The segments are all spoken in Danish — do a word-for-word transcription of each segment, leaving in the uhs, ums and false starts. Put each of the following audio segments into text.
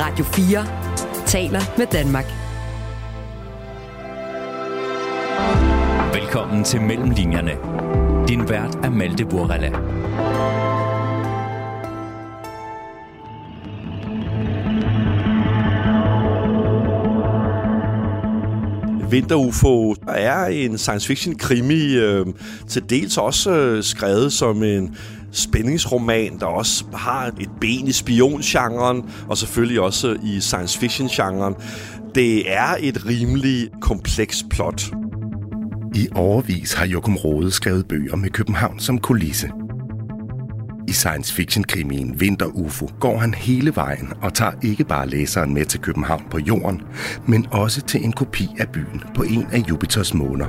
Radio fire taler med Danmark. Velkommen til Mellemlinjerne. Din vært er Malte Vuorela. Vinterufo er en science fiction krimi, øh, til dels også øh, skrevet som en spændingsroman, der også har et ben i spiongenren, og selvfølgelig også i science fiction-genren. Det er et rimelig kompleks plot. I årevis har Jokum Rohde skrevet bøger med København som kulisse. I science fiction-krimien Vinterufo går han hele vejen og tager ikke bare læseren med til København på jorden, men også til en kopi af byen på en af Jupiters måner.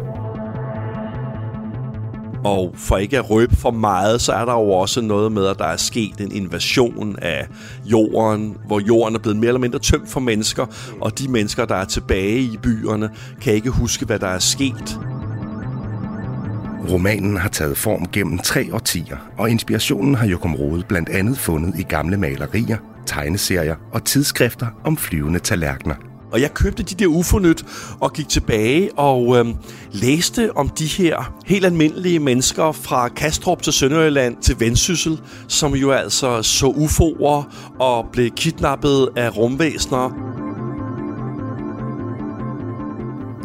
Og for ikke at røbe for meget, så er der jo også noget med, at der er sket en invasion af jorden, hvor jorden er blevet mere eller mindre tømt for mennesker, og de mennesker, der er tilbage i byerne, kan ikke huske, hvad der er sket. Romanen har taget form gennem tre årtier, og inspirationen har Jokum Rohde blandt andet fundet i gamle malerier, tegneserier og tidsskrifter om flyvende tallerkener. Og jeg købte de der U F O-nyt og gik tilbage og øhm, læste om de her helt almindelige mennesker fra Kastrup til Sønderjylland til Vendsyssel, som jo altså så U F O'er og blev kidnappet af rumvæsener.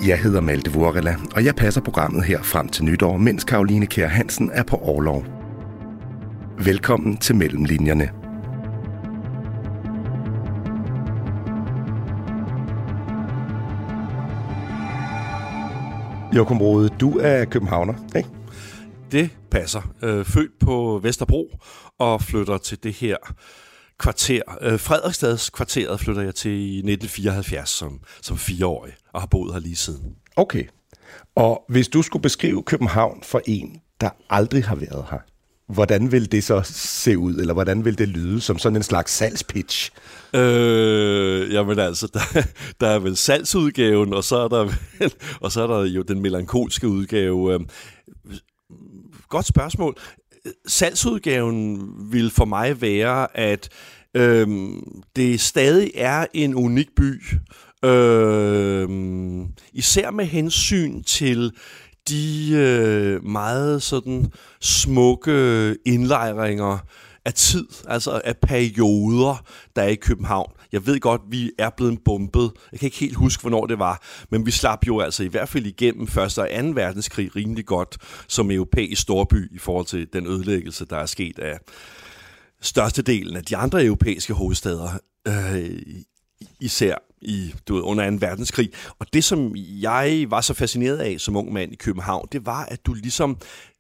Jeg hedder Malte Vuorela, og jeg passer programmet her frem til nytår, mens Karoline Kjær Hansen er på orlov. Velkommen til Mellemlinjerne. Jokum Rohde, du er københavner, ikke? Det passer. Født på Vesterbro og flytter til det her kvarter. Frederiksstadskvarteret flytter jeg til i nitten fireoghalvfjerds som, som fireårig og har boet her lige siden. Okay. Og hvis du skulle beskrive København for en, der aldrig har været her, hvordan vil det så se ud, eller hvordan vil det lyde som sådan en slags salgspitch? Øh, jamen altså, der, der er vel salgsudgaven, og så er der, vel, og så er der jo den melankolske udgave. Godt spørgsmål. Salgsudgaven vil for mig være, at øh, det stadig er en unik by, øh, især med hensyn til de øh, meget sådan smukke indlejringer af tid, altså af perioder, der er i København. Jeg ved godt, vi er blevet bombet. Jeg kan ikke helt huske, hvornår det var, men vi slap jo altså i hvert fald igennem første og anden verdenskrig rimelig godt som europæisk storby i forhold til den ødelæggelse, der er sket af størstedelen af de andre europæiske hovedstæder, øh, især i, du ved, under anden verdenskrig. Og det, som jeg var så fascineret af som ung mand i København, det var, at du ligesom,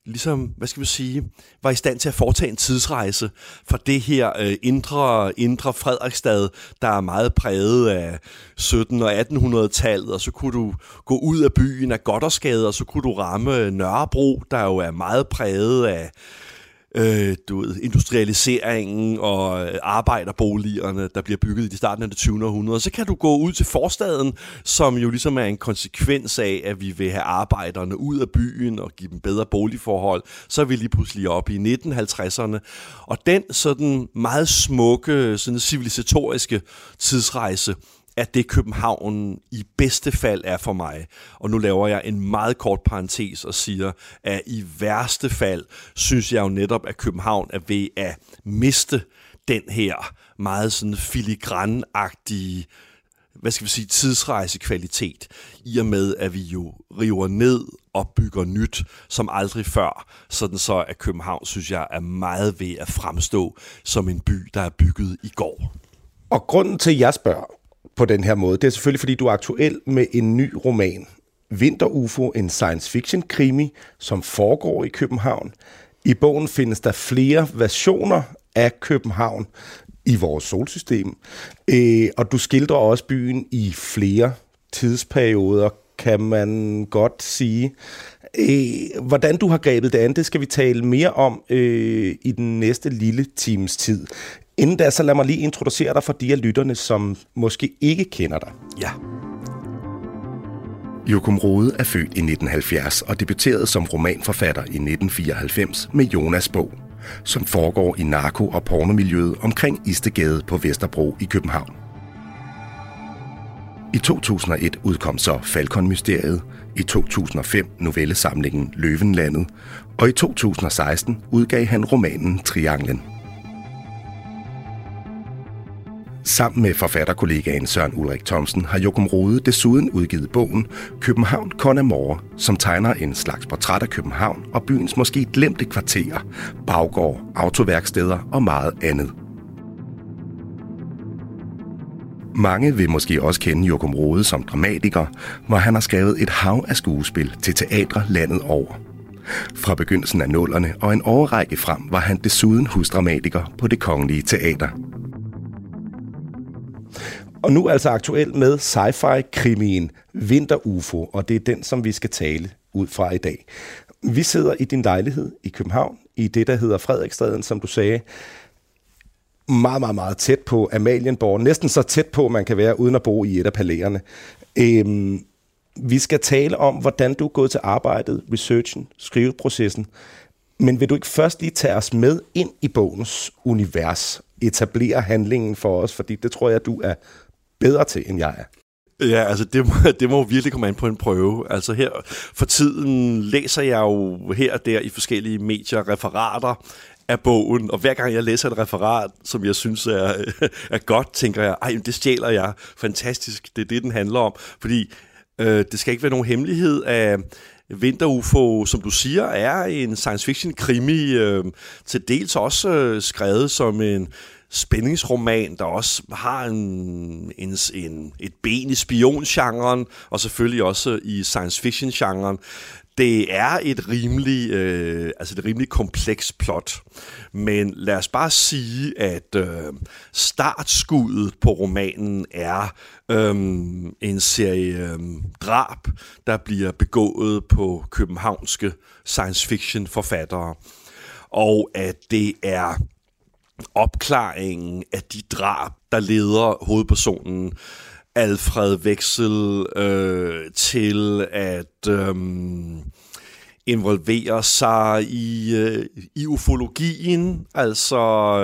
ligesom hvad skal vi sige, var i stand til at foretage en tidsrejse fra det her øh, indre, indre Frederiksstad, der er meget præget af sytten- og attenhundredetallet, og så kunne du gå ud af byen af Goddersgade, og så kunne du ramme Nørrebro, der jo er meget præget af Øh, du ved, industrialiseringen og arbejderboligerne, der bliver bygget i starten af det tyvende århundrede. Så kan du gå ud til forstaden, som jo ligesom er en konsekvens af, at vi vil have arbejderne ud af byen og give dem bedre boligforhold. Så er vi lige pludselig oppe i nitten halvtredserne. Og den sådan meget smukke, sådan civilisatoriske tidsrejse, at det København i bedste fald er for mig. Og nu laver jeg en meget kort parentes og siger, at i værste fald synes jeg jo netop, at København er ved at miste den her meget sådan filigranagtige, hvad skal vi sige, tidsrejsekvalitet, i og med, at vi jo river ned og bygger nyt som aldrig før, sådan så at København, synes jeg, er meget ved at fremstå som en by, der er bygget i går. Og grunden til, at jeg spørger på den her måde, det er selvfølgelig, fordi du er aktuel med en ny roman, Vinterufo, en science fiction krimi, som foregår i København. I bogen findes der flere versioner af København i vores solsystem, øh, og du skildrer også byen i flere tidsperioder, kan man godt sige. Øh, hvordan du har grebet det an, det skal vi tale mere om øh, i den næste lille times tid. Inden da, så lad mig lige introducere dig for de af lytterne, som måske ikke kender dig. Ja. Jokum Rohde er født i nitten halvfjerds og debuterede som romanforfatter i nitten fireoghalvfems med Jonas' bog, som foregår i narko- og pornomiljøet omkring Istegade på Vesterbro i København. I to tusind og et udkom så Falkon-mysteriet, i to tusind og fem novellesamlingen Løvenlandet, og i to tusind og seksten udgav han romanen Trianglen. Sammen med forfatterkollegaen Søren Ulrik Thomsen har Jokum Rohde desuden udgivet bogen København kun er mor, som tegner en slags portræt af København og byens måske glemte kvarterer, baggård, autoværksteder og meget andet. Mange vil måske også kende Jokum Rohde som dramatiker, hvor han har skrevet et hav af skuespil til teatre landet over. Fra begyndelsen af nullerne og en årrække frem var han desuden husdramatiker på Det Kongelige Teater. Og nu altså aktuelt med sci-fi-krimien Vinterufo, og det er den, som vi skal tale ud fra i dag. Vi sidder i din lejlighed i København, i det, der hedder Frederiksstaden, som du sagde. Meget, meget, meget tæt på Amalienborg. Næsten så tæt på, man kan være, uden at bo i et af palæerne. Øhm, vi skal tale om, hvordan du er gået til arbejdet, researchen, skriveprocessen. Men vil du ikke først lige tage os med ind i bogens univers? Etablere handlingen for os, fordi det tror jeg, du er bedre til, end jeg er. Ja, altså det må, det må virkelig komme an på en prøve. Altså her for tiden læser jeg jo her og der i forskellige medier referater af bogen, og hver gang jeg læser et referat, som jeg synes er, er godt, tænker jeg, ej, det stjæler jeg. Fantastisk, det er det, den handler om. Fordi øh, det skal ikke være nogen hemmelighed af Vinterufo, som du siger, er en science fiction krimi, øh, til dels også øh, skrevet som en spændingsroman, der også har en, en, en, et ben i spiongenren, og selvfølgelig også i science fiction-genren. Det er et rimelig, øh, altså et rimelig kompleks plot, men lad os bare sige, at øh, startskuddet på romanen er øh, en serie øh, drab, der bliver begået på københavnske science fiction forfattere, og at det er opklaringen af de drab, der leder hovedpersonen Alfred Veksel øh, til at øh, involvere sig i, øh, i ufologien, altså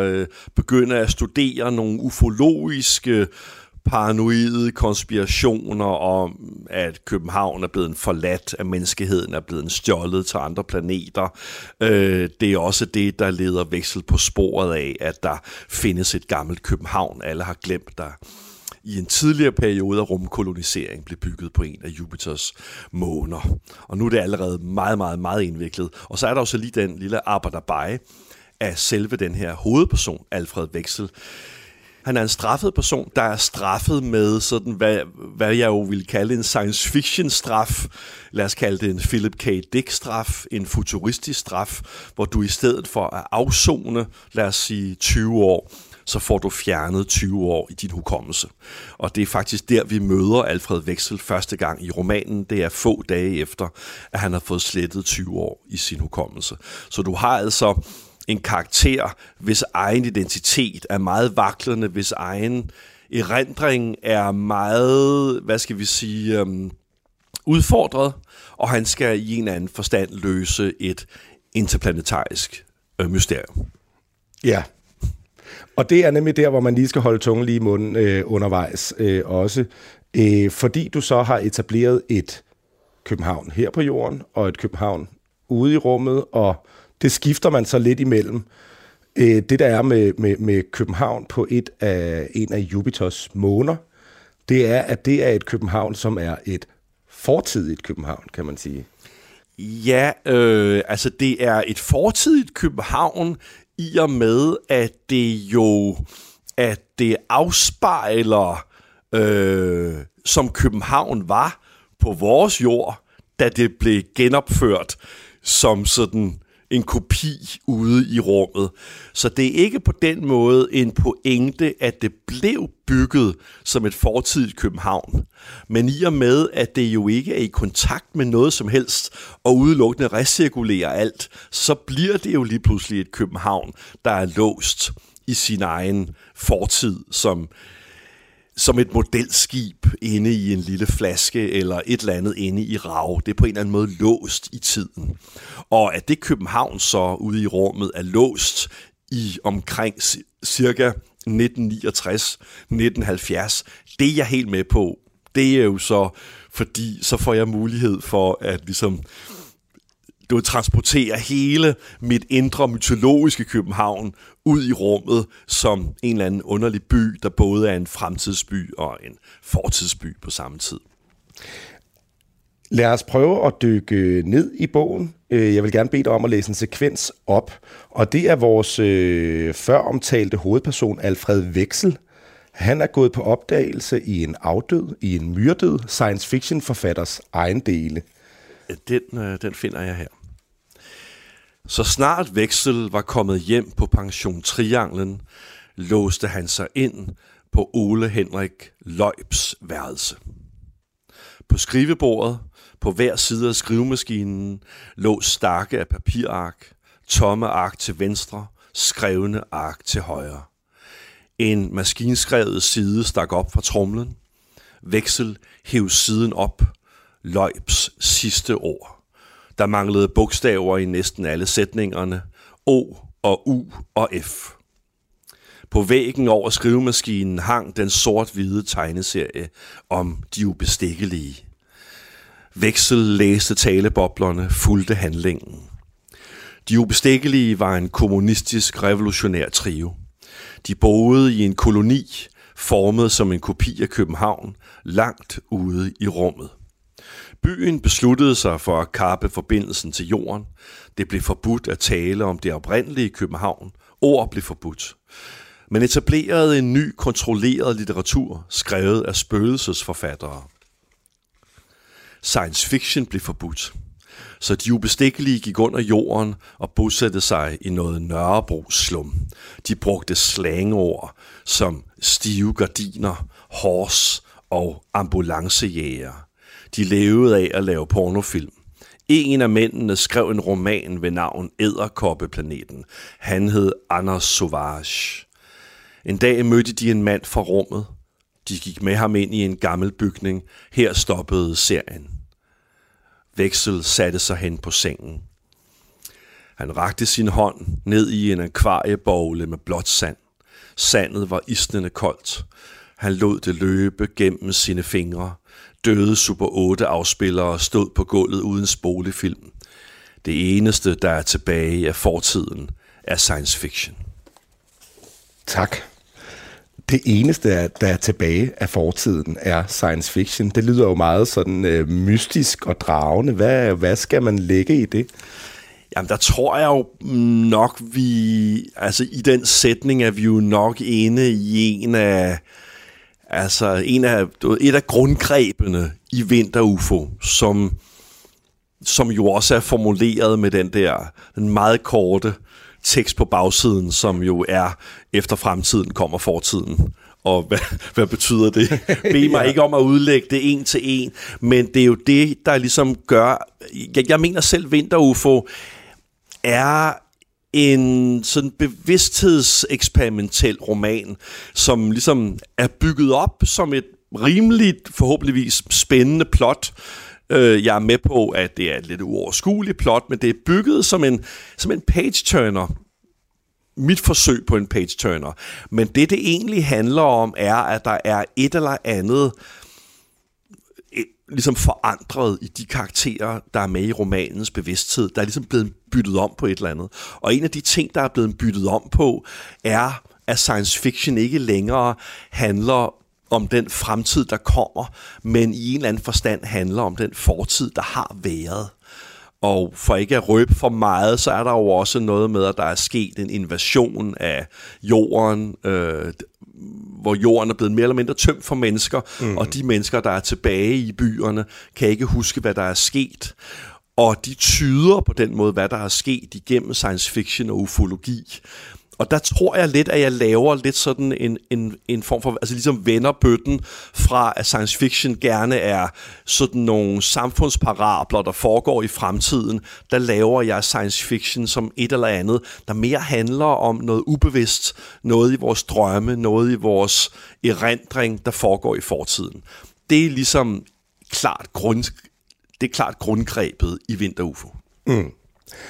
øh, begynde at studere nogle ufologiske paranoide konspirationer om, at København er blevet forladt, at menneskeheden er blevet stjålet til andre planeter. Øh, det er også det, der leder Veksel på sporet af, at der findes et gammelt København, alle har glemt der. I en tidligere periode af rumkolonisering blev bygget på en af Jupiters måner. Og nu er det allerede meget, meget, meget indviklet. Og så er der også lige den lille arbejderbeje af selve den her hovedperson, Alfred Veksel. Han er en straffet person, der er straffet med sådan, hvad, hvad jeg jo ville kalde en science fiction straf. Lad os kalde det en Philip K. Dick straf, en futuristisk straf, hvor du i stedet for at afsone, lad os sige tyve år, så får du fjernet tyve år i din hukommelse. Og det er faktisk der, vi møder Alfred Veksel første gang i romanen. Det er få dage efter, at han har fået slettet tyve år i sin hukommelse. Så du har altså en karakter, hvis egen identitet er meget vaklende, hvis egen erindring er meget, hvad skal vi sige, øhm, udfordret, og han skal i en eller anden forstand løse et interplanetarisk øh, mysterium. Ja. Og det er nemlig der, hvor man lige skal holde tungen lige i munden øh, undervejs øh, også. Øh, fordi du så har etableret et København her på jorden, og et København ude i rummet, og det skifter man så lidt imellem. Øh, det der er med, med, med København på et af, en af Jupiters måner, det er, at det er et København, som er et fortidigt København, kan man sige. Ja, øh, altså det er et fortidigt København, i og med, at det jo at det afspejler, øh, som København var på vores jord, da det blev genopført som sådan en kopi ude i rummet. Så det er ikke på den måde en pointe, at det blev bygget som et fortidigt København. Men i og med, at det jo ikke er i kontakt med noget som helst, og udelukkende recirkulerer alt, så bliver det jo lige pludselig et København, der er låst i sin egen fortid, som, som et modelskib inde i en lille flaske, eller et eller andet inde i rav. Det er på en eller anden måde låst i tiden. Og at det København så ude i rummet er låst i omkring cirka nitten niogtres til nitten halvfjerds, det er jeg helt med på. det er jo så, fordi så får jeg mulighed for at ligesom du transporterer hele mit indre mytologiske København ud i rummet som en eller anden underlig by, der både er en fremtidsby og en fortidsby på samme tid. Lad os prøve at dykke ned i bogen. Jeg vil gerne bede dig om at læse en sekvens op, og det er vores øh, føromtalte hovedperson Alfred Veksel. Han er gået på opdagelse i en afdød, i en myrdød science fiction forfatters ejendele. Den, øh, den finder jeg her. Så snart Veksel var kommet hjem på pension Trianglen, låste han sig ind på Ole Henrik Løjbs værelse. På skrivebordet, på hver side af skrivemaskinen, lå stakke af papirark, tomme ark til venstre, skrevne ark til højre. En maskinskrevet side stak op fra tromlen. Veksel hev siden op. Løjbs sidste ord. Der manglede bogstaver i næsten alle sætningerne. O og U og F. På væggen over skrivemaskinen hang den sort-hvide tegneserie om de ubestikkelige. Veksel læste taleboblerne, fulgte handlingen. De ubestikkelige var en kommunistisk revolutionær trio. De boede i en koloni, formet som en kopi af København, langt ude i rummet. Byen besluttede sig for at kappe forbindelsen til jorden. Det blev forbudt at tale om det oprindelige København. Ord blev forbudt. Man etablerede en ny kontrolleret litteratur, skrevet af spøgelsesforfattere. Science fiction blev forbudt, så de ubestikkelige gik under jorden og bosatte sig i noget Nørrebro slum. De brugte slangord som stive gardiner, hors og ambulancejæger. De levede af at lave pornofilm. En af mændene skrev en roman ved navn Edderkoppeplaneten. Han hed Anders Sauvage. En dag mødte de en mand fra rummet. De gik med ham ind i en gammel bygning. Her stoppede serien. Veksel satte sig hen på sengen. Han rakte sin hånd ned i en akvariebogle med blåt sand. Sandet var isnende koldt. Han lod det løbe gennem sine fingre. Døde Super otte-afspillere stod på gulvet uden spolefilm. Det eneste, der er tilbage af fortiden, er science fiction. Tak. Det eneste, der er tilbage af fortiden, er science fiction. Det lyder jo meget sådan øh, mystisk og dragende. Hvad, hvad skal man lægge i det? Jamen, der tror jeg jo nok, vi... Altså, i den sætning er vi jo nok inde i en af... Altså en af, et af grundgrebene i Vinterufo, som, som jo også er formuleret med den der den meget korte tekst på bagsiden, som jo er, efter fremtiden kommer fortiden. Og hvad, hvad betyder det? Bed mig ja. Ikke om at udlægge det en til en, men det er jo det, der ligesom gør... Jeg, jeg mener selv, Vinterufo er... en sådan bevidsthedseksperimentel roman, som ligesom er bygget op som et rimeligt, forhåbentligvis spændende plot. Jeg er med på, at det er et lidt uoverskueligt plot, men det er bygget som en, som en page-turner. Mit forsøg på en page-turner. Men det, det egentlig handler om, er, at der er et eller andet ligesom forandret i de karakterer, der er med i romanens bevidsthed. Der er ligesom blevet byttet om på et eller andet. Og en af de ting, der er blevet byttet om på, er, at science fiction ikke længere handler om den fremtid, der kommer, men i en eller anden forstand handler om den fortid, der har været. Og for ikke at røbe for meget, så er der jo også noget med, at der er sket en invasion af jorden, øh, hvor jorden er blevet mere eller mindre tømt for mennesker, mm. og de mennesker, der er tilbage i byerne, kan ikke huske, hvad der er sket. Og de tyder på den måde, hvad der er sket igennem science fiction og ufologi. Og der tror jeg lidt, at jeg laver lidt sådan en, en, en form for, altså ligesom vender bøtten fra, at science fiction gerne er sådan nogle samfundsparabler, der foregår i fremtiden. Der laver jeg science fiction som et eller andet, der mere handler om noget ubevidst, noget i vores drømme, noget i vores erindring, der foregår i fortiden. Det er ligesom klart, grund, det er klart grundgrebet i Vinterufo. Mm.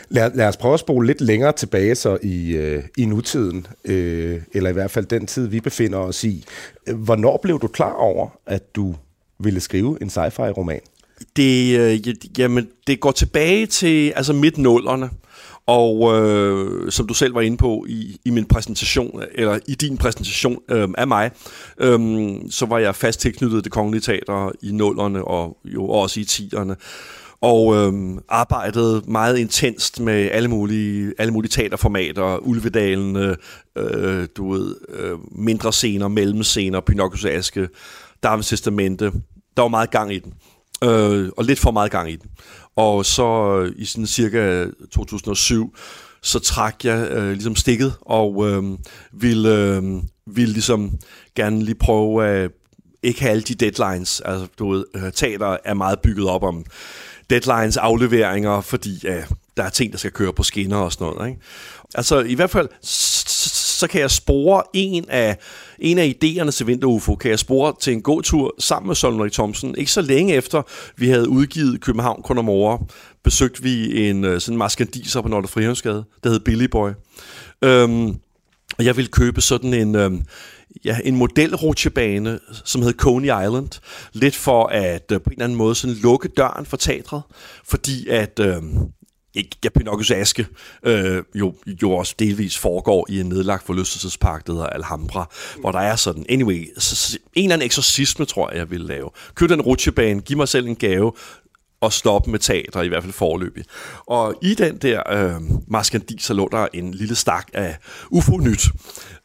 Lad, lad os prøve at spole lidt længere tilbage så i, øh, i nutiden, øh, eller i hvert fald den tid, vi befinder os i. Hvornår blev du klar over, at du ville skrive en sci-fi roman? Det, øh, jamen, det går tilbage til altså midt-nullerne. Og øh, som du selv var inde på i, i min præsentation, eller i din præsentation øh, af mig, øh, så var jeg fast tilknyttet Det Kongelige Teater i nullerne og jo også i tierne. Og øh, arbejdede meget intenst med alle mulige, alle mulige teaterformater, Ulvedalen, øh, du ved, øh, mindre scener, mellemscener, Pinocchios Aske, Darwins Testamente. Der var meget gang i den. Øh, og lidt for meget gang i den. Og så øh, i sådan cirka to tusind og syv, så trak jeg øh, ligesom stikket, og øh, ville, øh, ville ligesom gerne lige prøve at ikke have alle de deadlines. Altså, du ved, teater er meget bygget op om deadlines, afleveringer, fordi øh, der er ting, der skal køre på skinner og sådan noget, ikke? Altså, i hvert fald, så kan jeg spore en af, en af idéerne til Vinterufo, kan jeg spore til en god tur sammen med Søren Ulrik Thomsen. Ikke så længe efter, vi havde udgivet København kun er mor, besøgte vi en sådan maskandiser på Nørrebro, der hed Billy Boy. Øhm, og jeg ville købe sådan en... Øhm, Ja, en modelrutsjebane, som hed Coney Island, lidt for at øh, på en eller anden måde sådan lukke døren for teatret, fordi at øh, ikke Pinocchios Aske øh, jo, jo også delvis foregår i en nedlagt forlystelsespark, der hedder Alhambra, hvor der er sådan, anyway, så, en eller anden eksorcisme, tror jeg, jeg ville lave. Køb den rutsjebane, giv mig selv en gave, og stoppe med teater, i hvert fald foreløbig. Og i den der øh, maskandis, så lå der en lille stak af U F O-nyt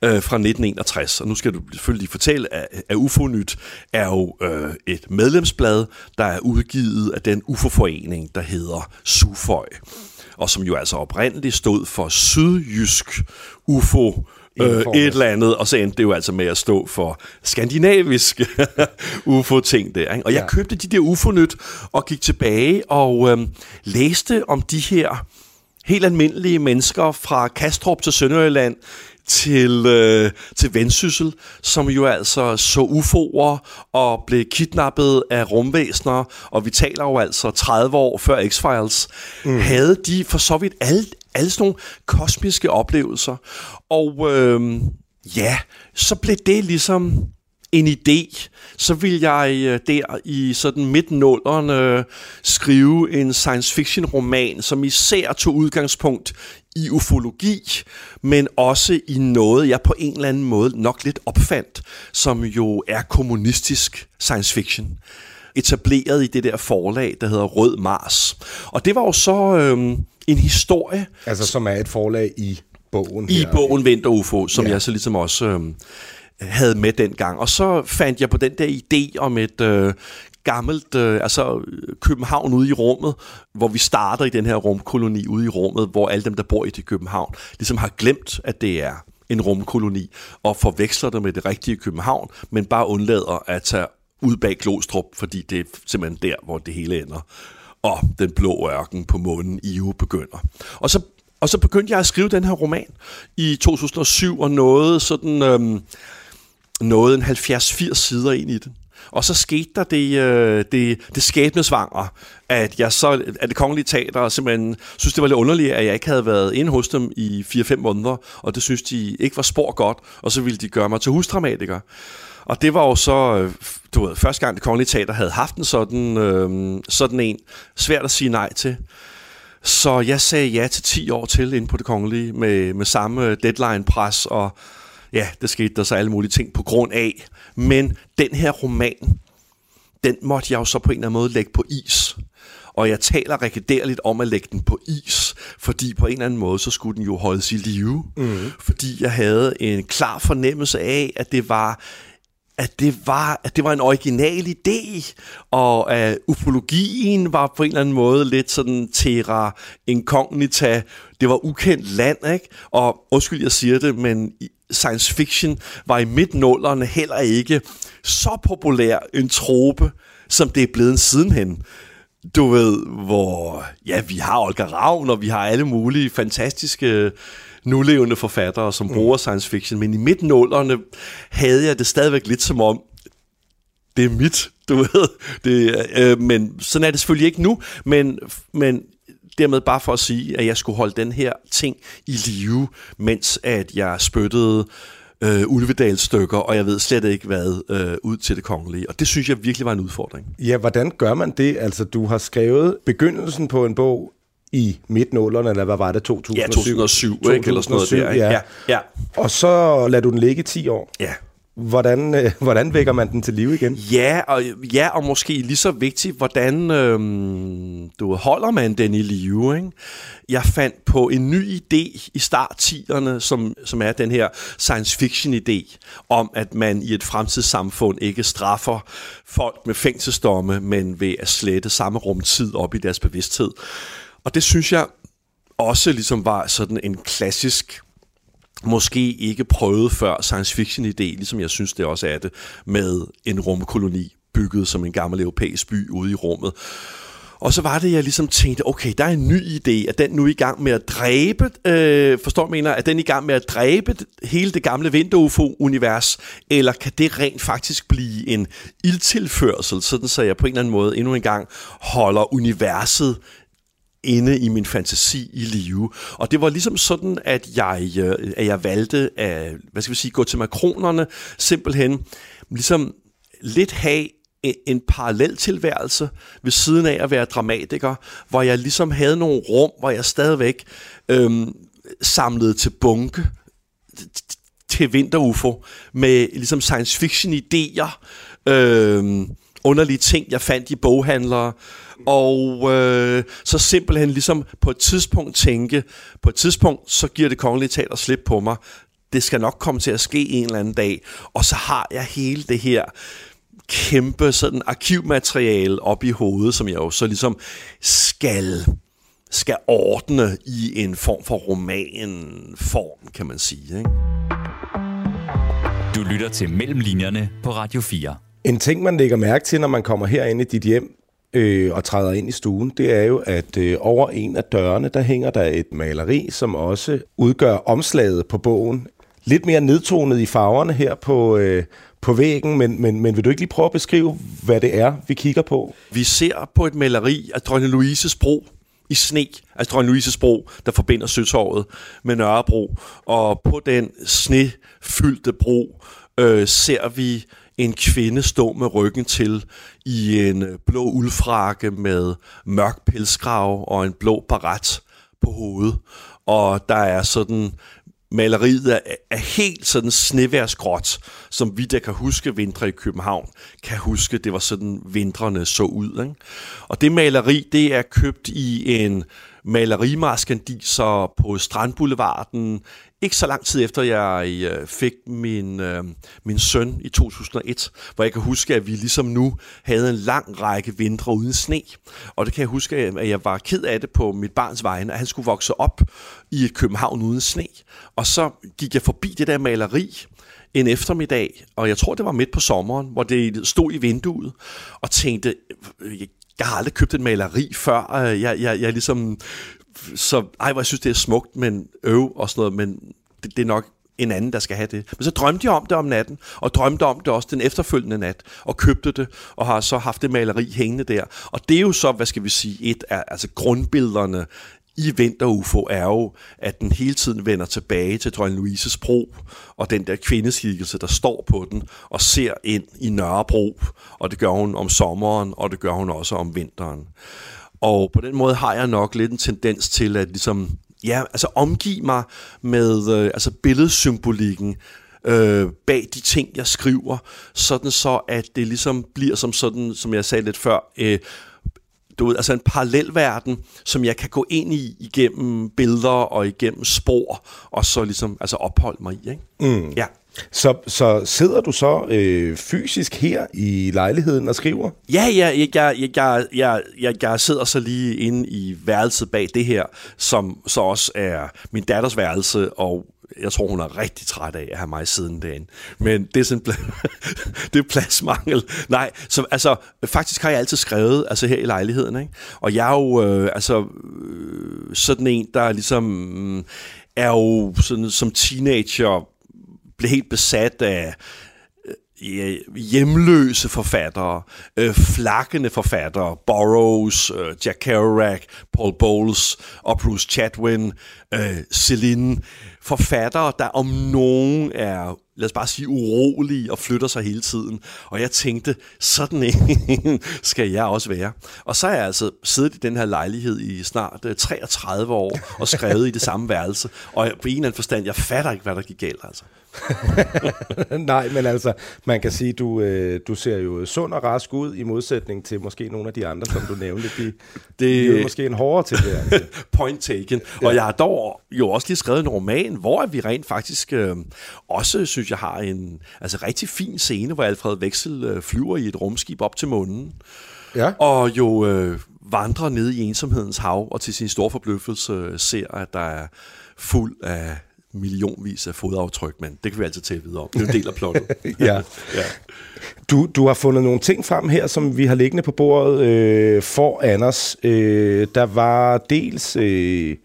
øh, fra nitten enogtres. Og nu skal du selvfølgelig fortælle, at, at U F O-nyt er jo øh, et medlemsblad, der er udgivet af den U F O-forening, der hedder Suføj, og som jo altså oprindeligt stod for Sydjysk U F O Øh, et eller andet, og så endte det jo altså med at stå for skandinaviske U F O-ting der, ikke? Og jeg ja. købte de der U F O-nyt og gik tilbage og øhm, læste om de her helt almindelige mennesker fra Kastrup til Sønderjylland til, øh, til Vendsyssel, som jo altså så U F O'er og blev kidnappet af rumvæsener, og vi taler jo altså tredive år før X-Files, mm. havde de for så vidt alle, alle sådan nogle kosmiske oplevelser. Og øh, ja, så blev det ligesom en idé. Så ville jeg der i sådan midt-nullerne øh, skrive en science-fiction-roman, som især tog udgangspunkt i ufologi, men også i noget, jeg på en eller anden måde nok lidt opfandt, som jo er kommunistisk science-fiction, etableret i det der forlag, der hedder Rød Mars. Og det var jo så øh, en historie... Altså som er et forlag i bogen her. I bogen Vinterufo, som ja. jeg så ligesom også øh, havde med dengang. Og så fandt jeg på den der idé om et... Øh, gammelt, øh, altså København ude i rummet, hvor vi starter i den her rumkoloni ude i rummet, hvor alle dem, der bor i det København, ligesom har glemt, at det er en rumkoloni, og forveksler det med det rigtige København, men bare undlader at tage ud bag Glostrup, fordi det er simpelthen der, hvor det hele ender, og den blå ørken på månen Io begynder. Og så og så begyndte jeg at skrive den her roman i to tusind og syv, og nåede sådan øh, nåede en halvfjerds firs sider ind i den. Og så skete der det, det, det skæbnesvangre, at jeg så, at Det Kongelige Teater simpelthen synes, det var lidt underligt, at jeg ikke havde været inde hos dem i fire fem måneder, og det synes de ikke var spor godt, og så ville de gøre mig til husdramatiker. Og det var jo så, du ved, første gang Det Kongelige Teater havde haft en sådan, øh, sådan en, svært at sige nej til. Så jeg sagde ja til ti år til inde på Det Kongelige, med, med samme deadline-pres, og ja, det skete der så alle mulige ting på grund af. Men den her roman, den måtte jeg jo så på en eller anden måde lægge på is. Og jeg taler rekederligt om at lægge den på is, fordi på en eller anden måde, så skulle den jo holdes i live. Mm. Fordi jeg havde en klar fornemmelse af, at det var... At det, var, at det var en original idé, og at ufologien var på en eller anden måde lidt sådan terra incognita. Det var ukendt land, ikke? Og undskyld, jeg siger det, men science fiction var i midt-nullerne heller ikke så populær en trope, som det er blevet sidenhen. Du ved, hvor ja, vi har Olga Ravn, og vi har alle mulige fantastiske... nulevende forfattere, som bruger mm. science fiction, men i midt-nullerne havde jeg det stadigvæk lidt som om, det er mit, du ved. Det, øh, men sådan er det selvfølgelig ikke nu, men, men dermed bare for at sige, at jeg skulle holde den her ting i live, mens at jeg spyttede øh, Ulvedals-stykker, og jeg ved slet ikke hvad, øh, ud til Det Kongelige. Og det synes jeg virkelig var en udfordring. Ja, hvordan gør man det? Altså, du har skrevet begyndelsen på en bog i midten af nullerne, eller hvad var det, to tusind og syv? Ja, to tusind og syv, ikke? Eller sådan noget der, ikke? Ja. Ja. Ja. Og så lader du den ligge i ti år. Ja. Hvordan, øh, hvordan vækker man den til live igen? Ja, og, ja, og måske lige så vigtigt, hvordan øh, du holder man den i live, ikke? Jeg fandt på en ny idé i starttierne, som, som er den her science fiction idé, om at man i et fremtidssamfund ikke straffer folk med fængselsdomme, men ved at slette samme rumtid op i deres bevidsthed. Og det synes jeg også ligesom var sådan en klassisk, måske ikke prøvet før science fiction idé, ligesom jeg synes det også er det, med en rumkoloni bygget som en gammel europæisk by ude i rummet. Og så var det, jeg ligesom tænkte, okay, der er en ny idé, at den nu er i gang med at dræbe, øh, forstår mener, at den er i gang med at dræbe hele det gamle Vinterufo-univers, eller kan det rent faktisk blive en ildtilførsel, sådan så jeg på en eller anden måde endnu en gang holder universet inde i min fantasi i live. Og det var ligesom sådan, at jeg, at jeg valgte at, hvad skal vi sige, gå til makronerne, simpelthen ligesom lidt have en parallel tilværelse ved siden af at være dramatiker, hvor jeg ligesom havde nogle rum, hvor jeg stadigvæk øhm, samlede til bunke til Vinterufo med ligesom science fiction idéer, øhm, underlige ting, jeg fandt i boghandlere, og øh, så simpelthen ligesom på et tidspunkt tænke, på et tidspunkt, så giver Det Kongelige Teater slip på mig. Det skal nok komme til at ske en eller anden dag, og så har jeg hele det her kæmpe sådan arkivmateriale op i hovedet, som jeg jo så ligesom skal, skal ordne i en form for romanform, kan man sige, ikke? Du lytter til Mellemlinjerne på Radio fire. En ting, man lægger mærke til, når man kommer herinde i dit hjem øh, og træder ind i stuen, det er jo, at øh, over en af dørene, der hænger der et maleri, som også udgør omslaget på bogen. Lidt mere nedtonet i farverne her på, øh, på væggen, men, men, men vil du ikke lige prøve at beskrive, hvad det er, vi kigger på? Vi ser på et maleri af Dronning Louises Bro i sne, altså Dronning Louises Bro, der forbinder Søtorvet med Nørrebro. Og på den snefyldte bro øh, ser vi en kvinde stå med ryggen til i en blå uldfrakke med mørk pelskrave og en blå baret på hovedet. Og der er sådan, maleriet er, er helt sådan sneværsgråt, som vi der kan huske vintre i København, kan huske, det var sådan vintrene så ud, ikke? Og det maleri, det er købt i en malerimaskandiser på Strandboulevarden, ikke så lang tid efter, jeg fik min, øh, min søn i to tusind og et, hvor jeg kan huske, at vi ligesom nu havde en lang række vintre uden sne. Og det kan jeg huske, at jeg var ked af det på mit barns vegne, at han skulle vokse op i et København uden sne. Og så gik jeg forbi det der maleri en eftermiddag, og jeg tror, det var midt på sommeren, hvor det stod i vinduet, og tænkte, jeg har aldrig købt et maleri før, jeg, jeg, jeg ligesom... Så ej, hvor jeg synes, det er smukt, men øv og sådan noget, men det, det er nok en anden, der skal have det. Men så drømte jeg om det om natten, og drømte om det også den efterfølgende nat, og købte det, og har så haft det maleri hængende der. Og det er jo så, hvad skal vi sige, et af altså grundbillederne i Vinterufo er jo, at den hele tiden vender tilbage til Dronning Louises Bro, og den der kvindeskikkelse, der står på den, og ser ind i Nørrebro, og det gør hun om sommeren, og det gør hun også om vinteren. Og på den måde har jeg nok lidt en tendens til at ligesom, ja, altså omgive mig med øh, altså billedsymbolikken øh, bag de ting, jeg skriver, sådan så, at det ligesom bliver som sådan, som jeg sagde lidt før, øh, du ved, altså en parallelverden, som jeg kan gå ind i igennem billeder og igennem spor, og så ligesom altså opholde mig i, ikke? Mm. Ja. Så, så sidder du så øh, fysisk her i lejligheden og skriver? Ja, jeg, jeg, jeg, jeg, jeg, jeg sidder så lige inde i værelset bag det her, som så også er min datters værelse, og jeg tror, hun er rigtig træt af at have mig siden dagen. Men det er sådan det er pladsmangel. Nej, så altså faktisk har jeg altid skrevet altså her i lejligheden, ikke? Og jeg er jo øh, altså øh, sådan en, der ligesom er jo sådan som teenager blev helt besat af øh, hjemløse forfattere, øh, flakkende forfattere, Burroughs, øh, Jack Kerouac, Paul Bowles og Bruce Chatwin, øh, Celine, forfattere, der om nogen er, lad os bare sige, urolige og flytter sig hele tiden. Og jeg tænkte, sådan en skal jeg også være. Og så er jeg altså siddet i den her lejlighed i snart treogtredive år og skrevet i det samme værelse. Og på en eller anden forstand, jeg fatter ikke, hvad der gik galt, altså. Nej, men altså, man kan sige, du, øh, du ser jo sund og rask ud i modsætning til måske nogle af de andre, som du nævnte. De, det er de måske en hårdere tilværelse. Point taken. Ja. Og jeg har dog jo også lige skrevet en roman, hvor vi rent faktisk øh, også, synes jeg, har en altså, rigtig fin scene, hvor Alfred Veksel øh, flyver i et rumskib op til månen. Ja. Og jo øh, vandrer ned i ensomhedens hav, og til sin store forbløffelse øh, ser, at der er fuld af millionvis af fodaftryk, men det kan vi altid tale videre om. Det er en del af plottet. ja. ja. Du, du har fundet nogle ting frem her, som vi har liggende på bordet øh, for Anders. Øh, der var dels øh,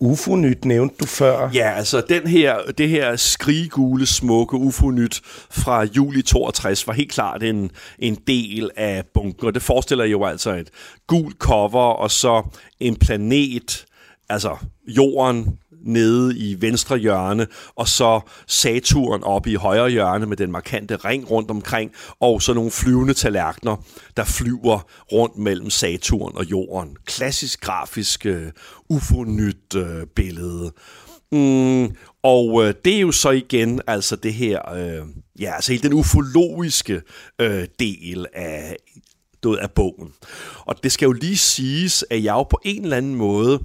U F O-nyt, nævnte du før. Ja, altså den her, det her skriggule, smukke U F O-nyt fra juli toogtres var helt klart en, en del af bunken, og det forestiller jo altså et gult cover, og så en planet, altså jorden, nede i venstre hjørne, og så Saturn oppe i højre hjørne med den markante ring rundt omkring, og så nogle flyvende tallerkener, der flyver rundt mellem Saturn og jorden. Klassisk grafisk øh, U F O-nyt øh, billede. Mm, og øh, det er jo så igen altså det her, øh, ja, altså hele den ufologiske øh, del af, af bogen. Og det skal jo lige siges, at jeg jo på en eller anden måde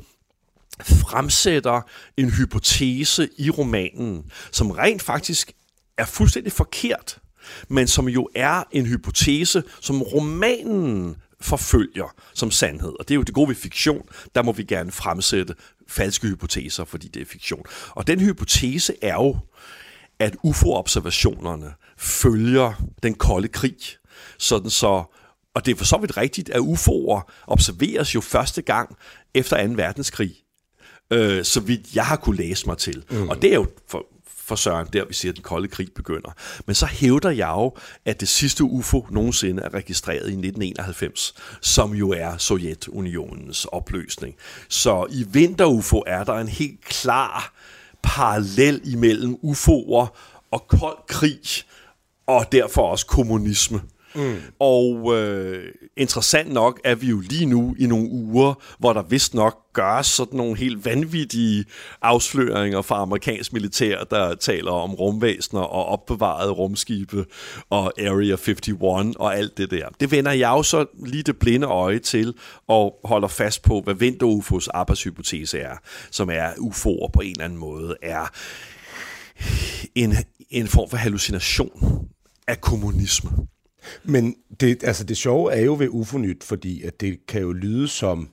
fremsætter en hypotese i romanen, som rent faktisk er fuldstændig forkert, men som jo er en hypotese, som romanen forfølger som sandhed. Og det er jo det gode ved fiktion, der må vi gerne fremsætte falske hypoteser, fordi det er fiktion. Og den hypotese er jo, at U F O-observationerne følger den kolde krig, sådan så, og det er for så vidt rigtigt, at U F O'er observeres jo første gang efter anden verdenskrig, øh, så vidt jeg har kunne læse mig til. Mm. Og det er jo for, for Søren der, vi siger, at den kolde krig begynder. Men så hævder jeg jo, at det sidste U F O nogensinde er registreret i nitten enoghalvfems, som jo er Sovjetunionens opløsning. Så i Vinterufo er der en helt klar parallel imellem U F O'er og kold krig, og derfor også kommunisme. Mm. Og øh, interessant nok er vi jo lige nu i nogle uger, hvor der vist nok gøres sådan nogle helt vanvittige afsløringer fra amerikansk militær, der taler om rumvæsener og opbevarede rumskibe og Area femoghalvfjerds og alt det der. Det vender jeg jo så lige det blinde øje til og holder fast på, hvad Vinterufos arbejdshypotese er, som er U F O'er på en eller anden måde er en, en form for hallucination af kommunisme. Men det, altså det sjove er jo ved U F O-nyt, fordi at det kan jo lyde som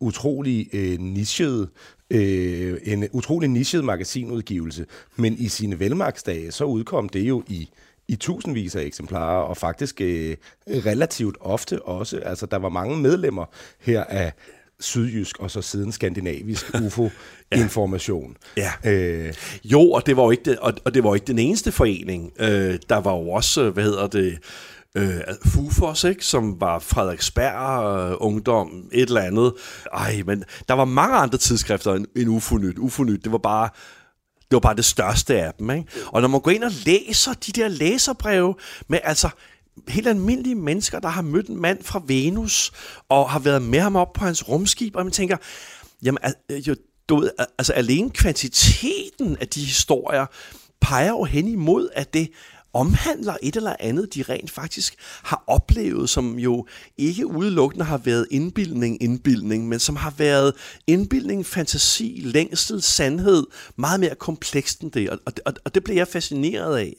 utrolig øh, nichet, øh, en utrolig nichet magasinudgivelse, men i sine velmarksdage, så udkom det jo i, i tusindvis af eksemplarer, og faktisk øh, relativt ofte også. Altså der var mange medlemmer her af sydjysk og så siden skandinavisk U F O-information. Ja. Ja. Øh. Jo, og det var jo ikke, det, og, og det var ikke den eneste forening. Øh, der var jo også, hvad hedder det... Øh, Fufos, ikke? Som var Frederiksberg, øh, Ungdom, et eller andet. Ej, men der var mange andre tidsskrifter end, end U F O-nyt. U F O-nyt, det var bare det, var bare det største af dem. Ikke? Og når man går ind og læser de der læserbreve med altså helt almindelige mennesker, der har mødt en mand fra Venus og har været med ham op på hans rumskib, og man tænker, jamen, jo, du ved, altså alene kvantiteten af de historier peger jo hen imod, at det omhandler et eller andet, de rent faktisk har oplevet, som jo ikke udelukkende har været indbildning, indbildning, men som har været indbildning, fantasi, længsel, sandhed, meget mere komplekst end det, og, og, og det blev jeg fascineret af.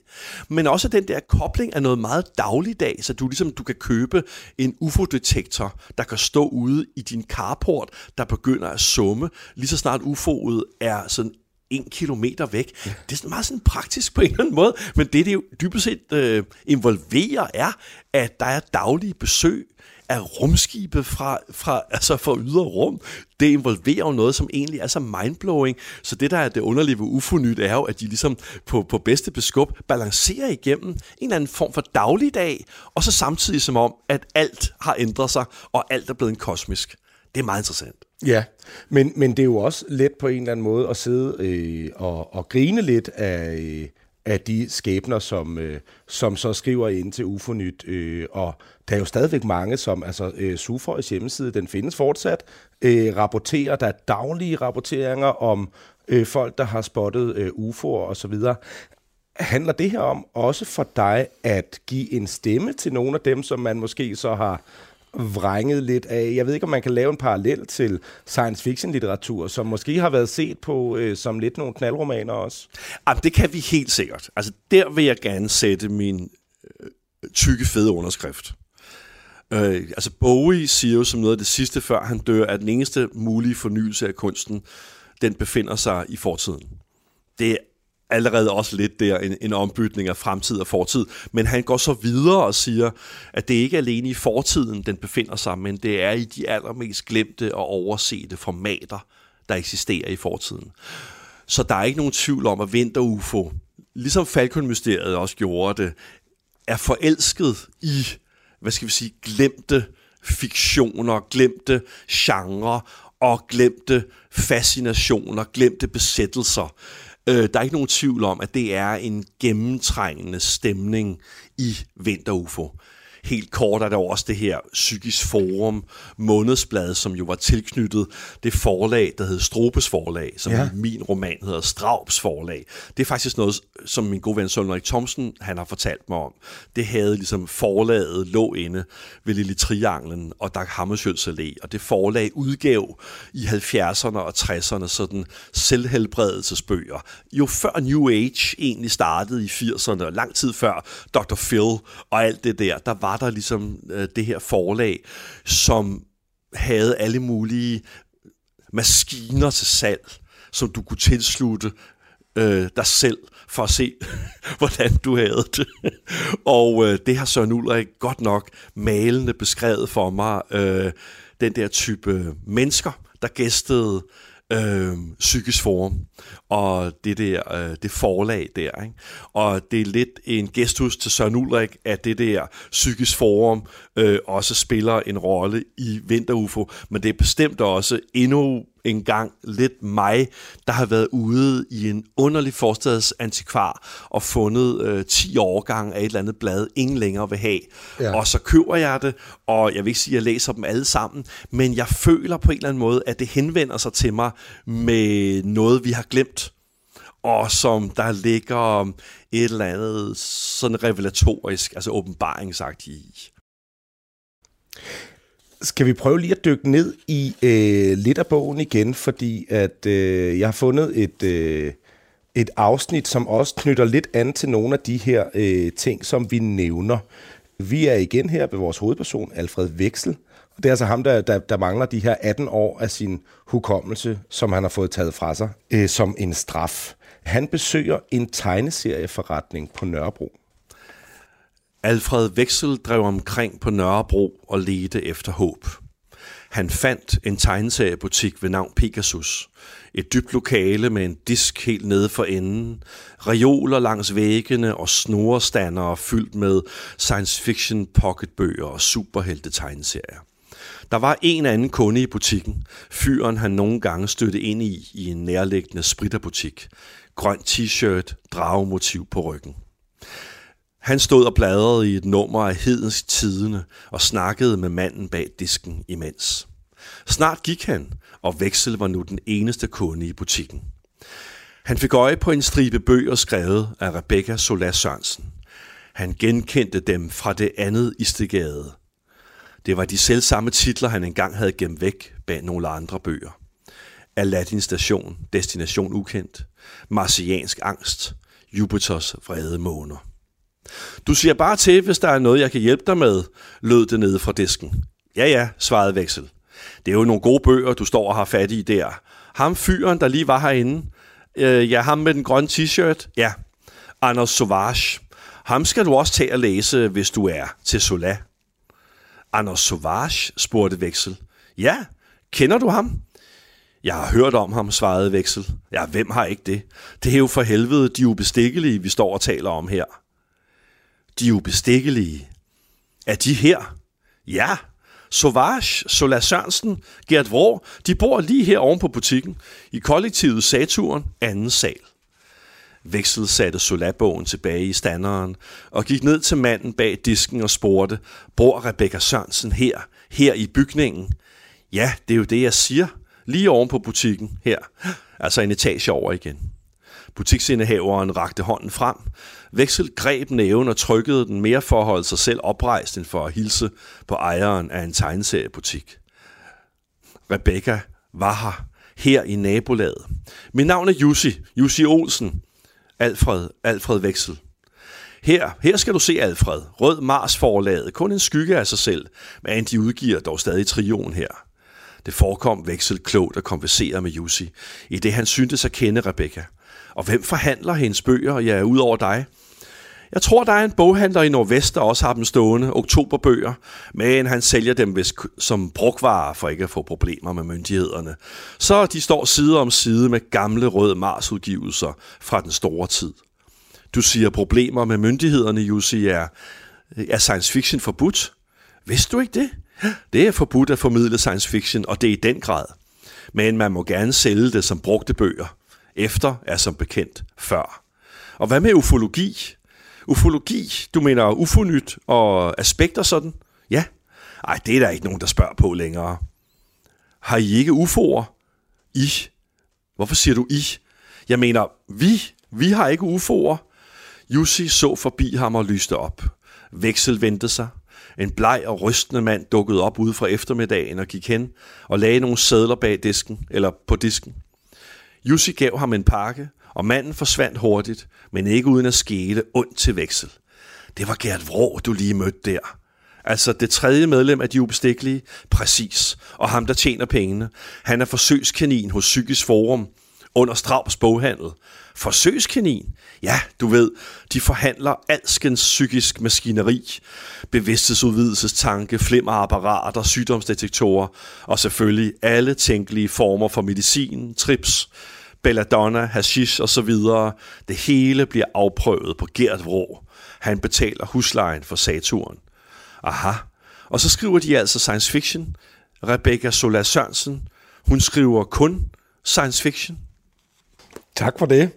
Men også den der kobling af noget meget dagligdag, så du ligesom du kan købe en U F O-detektor, der kan stå ude i din carport, der begynder at summe, lige så snart U F O'et er sådan en kilometer væk. Ja. Det er meget sådan praktisk på en eller anden måde, men det, det jo dybest set øh, involverer, er, at der er daglige besøg af rumskibe fra, fra, altså fra ydre rum. Det involverer jo noget, som egentlig er så mindblowing. Så det, der er det underlige ved U F O-nyt, er jo, at de ligesom på, på bedste beskub balancerer igennem en eller anden form for dagligdag, og så samtidig som om, at alt har ændret sig, og alt er blevet en kosmisk. Det er meget interessant. Ja, men, men det er jo også let på en eller anden måde at sidde øh, og, og grine lidt af, øh, af de skæbner, som, øh, som så skriver ind til U F O-nyt. Øh, og der er jo stadigvæk mange, som altså øh, Sufrøjs hjemmeside, den findes fortsat, øh, rapporterer, der er daglige rapporteringer om øh, folk, der har spottet øh, U F O'er og så videre. Handler det her om også for dig at give en stemme til nogle af dem, som man måske så har vrænget lidt af? Jeg ved ikke, om man kan lave en parallel til science fiction litteratur, som måske har været set på øh, som lidt nogle knaldromaner også. Jamen, det kan vi helt sikkert. Altså, der vil jeg gerne sætte min øh, tykke, fede underskrift. Øh, altså, Bowie siger jo som noget af det sidste, før han dør, at den eneste mulige fornyelse af kunsten, den befinder sig i fortiden. Det er allerede også lidt der en, en ombytning af fremtid og fortid, men han går så videre og siger, at det ikke alene i fortiden, den befinder sig, men det er i de allermest glemte og oversete formater, der eksisterer i fortiden. Så der er ikke nogen tvivl om, at Vinterufo, ligesom Falkon-mysteriet også gjorde det, er forelsket i, hvad skal vi sige, glemte fiktioner, glemte genre og glemte fascinationer, glemte besættelser. Der er ikke nogen tvivl om, at det er en gennemtrængende stemning i Vinterufo. Helt kort er der også det her Psykisk Forum månedsblad, som jo var tilknyttet det forlag, der hed Straubs Forlag, som ja. Min roman hedder Straubs Forlag. Det er faktisk noget, som min gode ven Søren Ulrik Thomsen, han har fortalt mig om. Det havde ligesom forlaget lå inde ved Lille Trianglen og Dag Hammarskjölds Allé, og det forlag udgav i halvfjerdserne og tresserne sådan selvhelbredelsesbøger. Jo før New Age egentlig startede i firserne, og lang tid før doktor Phil og alt det der, der var der ligesom øh, det her forlag, som havde alle mulige maskiner til salg, som du kunne tilslutte øh, dig selv for at se, hvordan du havde det. Og øh, det har Søren Ulrik godt nok malende beskrevet for mig, øh, den der type mennesker, der gæstede Øh, Psykisk Forum og det der øh, det forlag der, ikke? Og det er lidt en gestus til Søren Ulrik, at det der Psykisk Forum øh, også spiller en rolle i Vinterufo, men det er bestemt også endnu en gang lidt mig, der har været ude i en underlig forstadsantikvar og fundet øh, ti årgange af et eller andet blad, ingen længere vil have. Ja. Og så køber jeg det, og jeg vil ikke sige, at jeg læser dem alle sammen, men jeg føler på en eller anden måde, at det henvender sig til mig med noget, vi har glemt, og som der ligger et eller andet sådan revelatorisk, altså åbenbaringsagtigt i. Skal vi prøve lige at dykke ned i øh, lidt af bogen igen, fordi at øh, jeg har fundet et, øh, et afsnit, som også knytter lidt an til nogle af de her øh, ting, som vi nævner. Vi er igen her ved vores hovedperson, Alfred Veksel. Og det er altså ham, der, der, der mangler de her atten år af sin hukommelse, som han har fået taget fra sig, øh, som en straf. Han besøger en tegneserieforretning på Nørrebro. Alfred Veksel drev omkring på Nørrebro og ledte efter håb. Han fandt en tegneseriebutik ved navn Pegasus. Et dybt lokale med en disk helt nede for enden, reoler langs væggene og snorestandere fyldt med science fiction pocketbøger og superhelte-tegneserier. Der var en anden kunde i butikken, fyren han nogle gange stødte ind i i en nærliggende spritterbutik. Grøn t-shirt, dragemotiv på ryggen. Han stod og bladrede i et nummer af Hedens Tidene og snakkede med manden bag disken imens. Snart gik han, og Veksel var nu den eneste kunde i butikken. Han fik øje på en stribe bøger skrevet af Rebecca Sola Sørensen. Han genkendte dem fra det andet Istegade. Det var de selvsamme titler, han engang havde gemt væk bag nogle andre bøger. Aladdin Station, Destination Ukendt, Marsiansk Angst, Jupiters Vrede Måner. Du siger bare til, hvis der er noget, jeg kan hjælpe dig med, lød det nede fra disken. Ja, ja, svarede Veksel. Det er jo nogle gode bøger, du står og har fat i der. Ham fyren, der lige var herinde. Øh, ja, ham med den grønne t-shirt. Ja, Anders Sauvage. Ham skal du også tage og læse, hvis du er til Sola. Anders Sauvage, spurgte Veksel. Ja, kender du ham? Jeg har hørt om ham, svarede Veksel. Ja, hvem har ikke det? Det er jo for helvede de ubestikkelige, vi står og taler om her. De ubestikkelige. Er de her? Ja, Sauvage, Sola Sørensen, Gert Vrå, de bor lige her oven på butikken i kollektivet Saturn, anden sal. Veksel satte Sola-bogen tilbage i standeren og gik ned til manden bag disken og spurgte, bor Rebecca Sørensen her, her i bygningen? Ja, det er jo det, jeg siger. Lige oven på butikken her. Altså en etage over igen. Butiksindehaveren rakte hånden frem. Veksel greb næven og trykkede den mere for at holde sig selv oprejst end for at hilse på ejeren af en tegneseriebutik. Rebecca var her. Her i nabolaget. Mit navn er Jussi. Jussi Olsen. Alfred. Alfred Veksel. Her, her skal du se Alfred. Rød Mars forlaget. Kun en skygge af sig selv. Men de udgiver dog stadig trioen her. Det forekom Veksel klogt at konversere med Jussi, i det han syntes at kende Rebecca. Og hvem forhandler hendes bøger, ja, ud over dig? Jeg tror, der er en boghandler i Nordvest, der også har dem stående, oktoberbøger, men han sælger dem vist som brugvarer for ikke at få problemer med myndighederne. Så de står side om side med gamle Rød Mars udgivelser fra den store tid. Du siger, problemer med myndighederne, Jussi, er, er science fiction forbudt? Vidste du ikke det? Det er forbudt at formidle science fiction, og det er i den grad. Men man må gerne sælge det som brugte bøger. Efter er som bekendt før. Og hvad med ufologi? Ufologi, du mener ufonyt og aspekter sådan? Ja. Ej, det er der ikke nogen, der spørger på længere. Har I ikke ufoer? I? Hvorfor siger du I? Jeg mener, vi. Vi har ikke ufoer. Jussi så forbi ham og lyste op. Veksel vendte sig. En bleg og rystende mand dukkede op ude fra eftermiddagen og gik hen og lagde nogle sedler bag disken, eller på disken. Jussi gav ham en pakke, og manden forsvandt hurtigt, men ikke uden at skæle ondt til Veksel. Det var Gert Vrå, du lige mødte der. Altså det tredje medlem af de ubestikkelige, præcis, og ham der tjener pengene. Han er forsøgskanin hos Psykisk Forum under Straubs boghandel. Forsøgskanin? Ja, du ved, de forhandler alskens psykisk maskineri, bevidsthedsudvidelsestanke, flimmerapparater, sygdomsdetektorer og selvfølgelig alle tænkelige former for medicin, trips, belladonna, hashish og så videre. Det hele bliver afprøvet på Gert Vrå. Han betaler huslejen for Saturn. Aha, og så skriver de altså science fiction. Rebecca Sola Sørensen, hun skriver kun science fiction. Tak for det.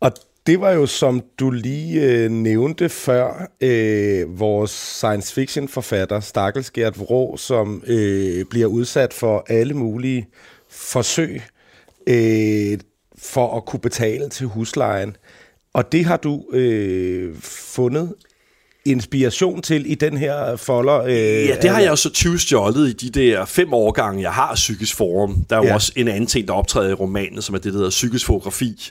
Og det var jo, som du lige øh, nævnte før, øh, vores science fiction forfatter, stakkels Gert Vrå, som øh, bliver udsat for alle mulige forsøg øh, for at kunne betale til huslejen. Og det har du øh, fundet inspiration til i den her folder. Øh, ja, det har jeg jo så tyvstjålet i de der fem årgange, jeg har Psykisk Forum. Der er jo ja. også en anden ting, der optræder i romanen, som er det, der hedder psykisk fotografi,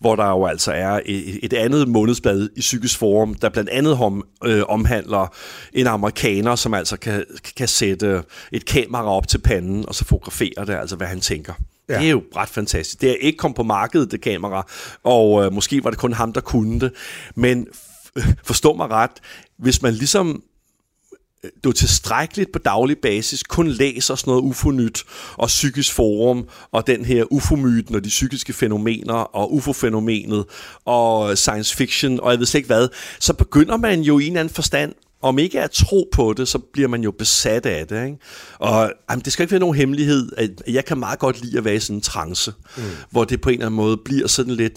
hvor der jo altså er et andet månedsblad i Psykisk Forum, der blandt andet om, øh, omhandler en amerikaner, som altså kan, kan sætte et kamera op til panden, og så fotografere det, altså hvad han tænker. Ja. Det er jo ret fantastisk. Det er ikke kommet på markedet, det kamera, og øh, måske var det kun ham, der kunne det, men forstå mig ret, hvis man ligesom du tilstrækkeligt på daglig basis kun læser sådan noget ufonyt og Psykisk Forum og den her ufomyten og de psykiske fænomener og ufo-fænomenet og science fiction og jeg ved slet ikke hvad, så begynder man jo i en anden forstand, om ikke at tro på det, så bliver man jo besat af det, ikke? Og jamen, det skal ikke være nogen hemmelighed, at jeg kan meget godt lide at være i sådan en trance, mm. hvor det på en eller anden måde bliver sådan lidt,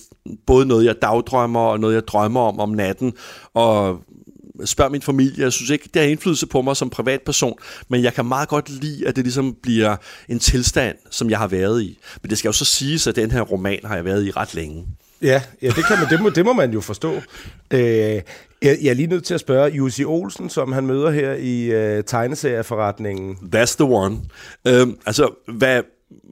både noget jeg dagdrømmer, og noget jeg drømmer om om natten, og spørg min familie, jeg synes ikke, det har indflydelse på mig som privatperson, men jeg kan meget godt lide, at det ligesom bliver en tilstand, som jeg har været i. Men det skal jo så siges, at den her roman har jeg været i ret længe. Ja, ja, det kan man, det må, det må man jo forstå. Øh, jeg, jeg er lige nødt til at spørge Jussi Olsen, som han møder her i øh, tegneserieforretningen. That's the one. Øh, altså, hvad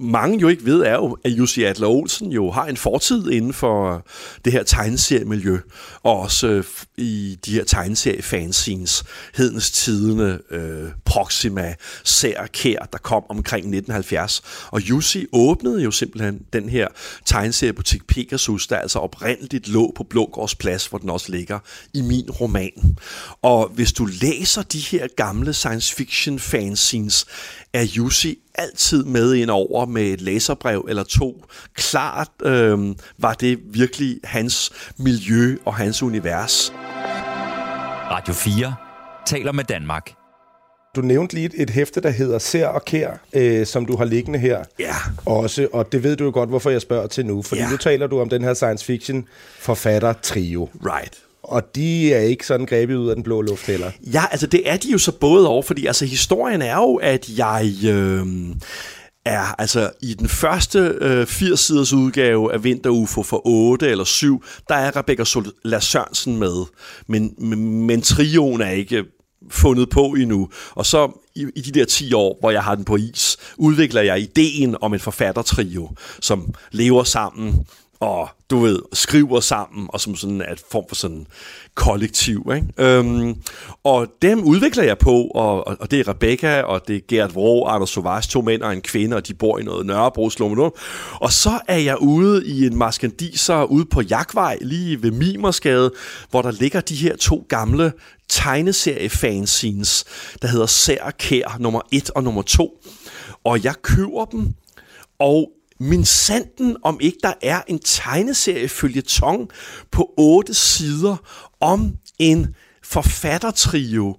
mange jo ikke ved, er jo, at Jussi Adler Olsen jo har en fortid inden for det her tegneseriemiljø, og også øh, i de her tegneseriefanzines, Hedens Tidende, øh, Proxima, Sær og Kær, der kom omkring nitten halvfjerds. Og Jussi åbnede jo simpelthen den her tegneseriebutik Pegasus, der altså oprindeligt lå på Blågårdsplads, hvor den også ligger i min roman. Og hvis du læser de her gamle science fiction fanzines, er Jussi altid med ind over med et læserbrev eller to. Klart øh, var det virkelig hans miljø og hans univers. Radio fire taler med Danmark. Du nævnte lige et hæfte, der hedder Sær og Kær, øh, som du har liggende her yeah. også, og det ved du jo godt, hvorfor jeg spørger til nu, fordi yeah. nu taler du om den her science fiction forfatter-trio. Right. Og de er ikke sådan grebet ud af den blå luft heller. Ja, altså det er de jo så både over, fordi altså historien er jo, at jeg... Øh er altså i den første øh, firs-siders udgave af Vinterufo for otte eller syv, der er Rebecca Sola Sørensen med, men, men, men trioen er ikke fundet på endnu. Og så i, i de der ti år, hvor jeg har den på is, udvikler jeg ideen om en forfattertrio, som lever sammen og, du ved, skriver sammen, og som sådan en form for sådan kollektiv, ikke? Øhm, og dem udvikler jeg på, og, og det er Rebecca, og det er Gert Vrå, Anders Sauvage, to mænd og en kvinde, og de bor i noget Nørrebro, slummen. Og så er jeg ude i en maskandiser ude på Jagtvej, lige ved Mimersgade, hvor der ligger de her to gamle tegneserie-fanscenes, der hedder Sær og Kær, nummer et og nummer to. Og jeg køber dem, og men sanden om ikke der er en tegneserie føljeton på otte sider om en forfattertrio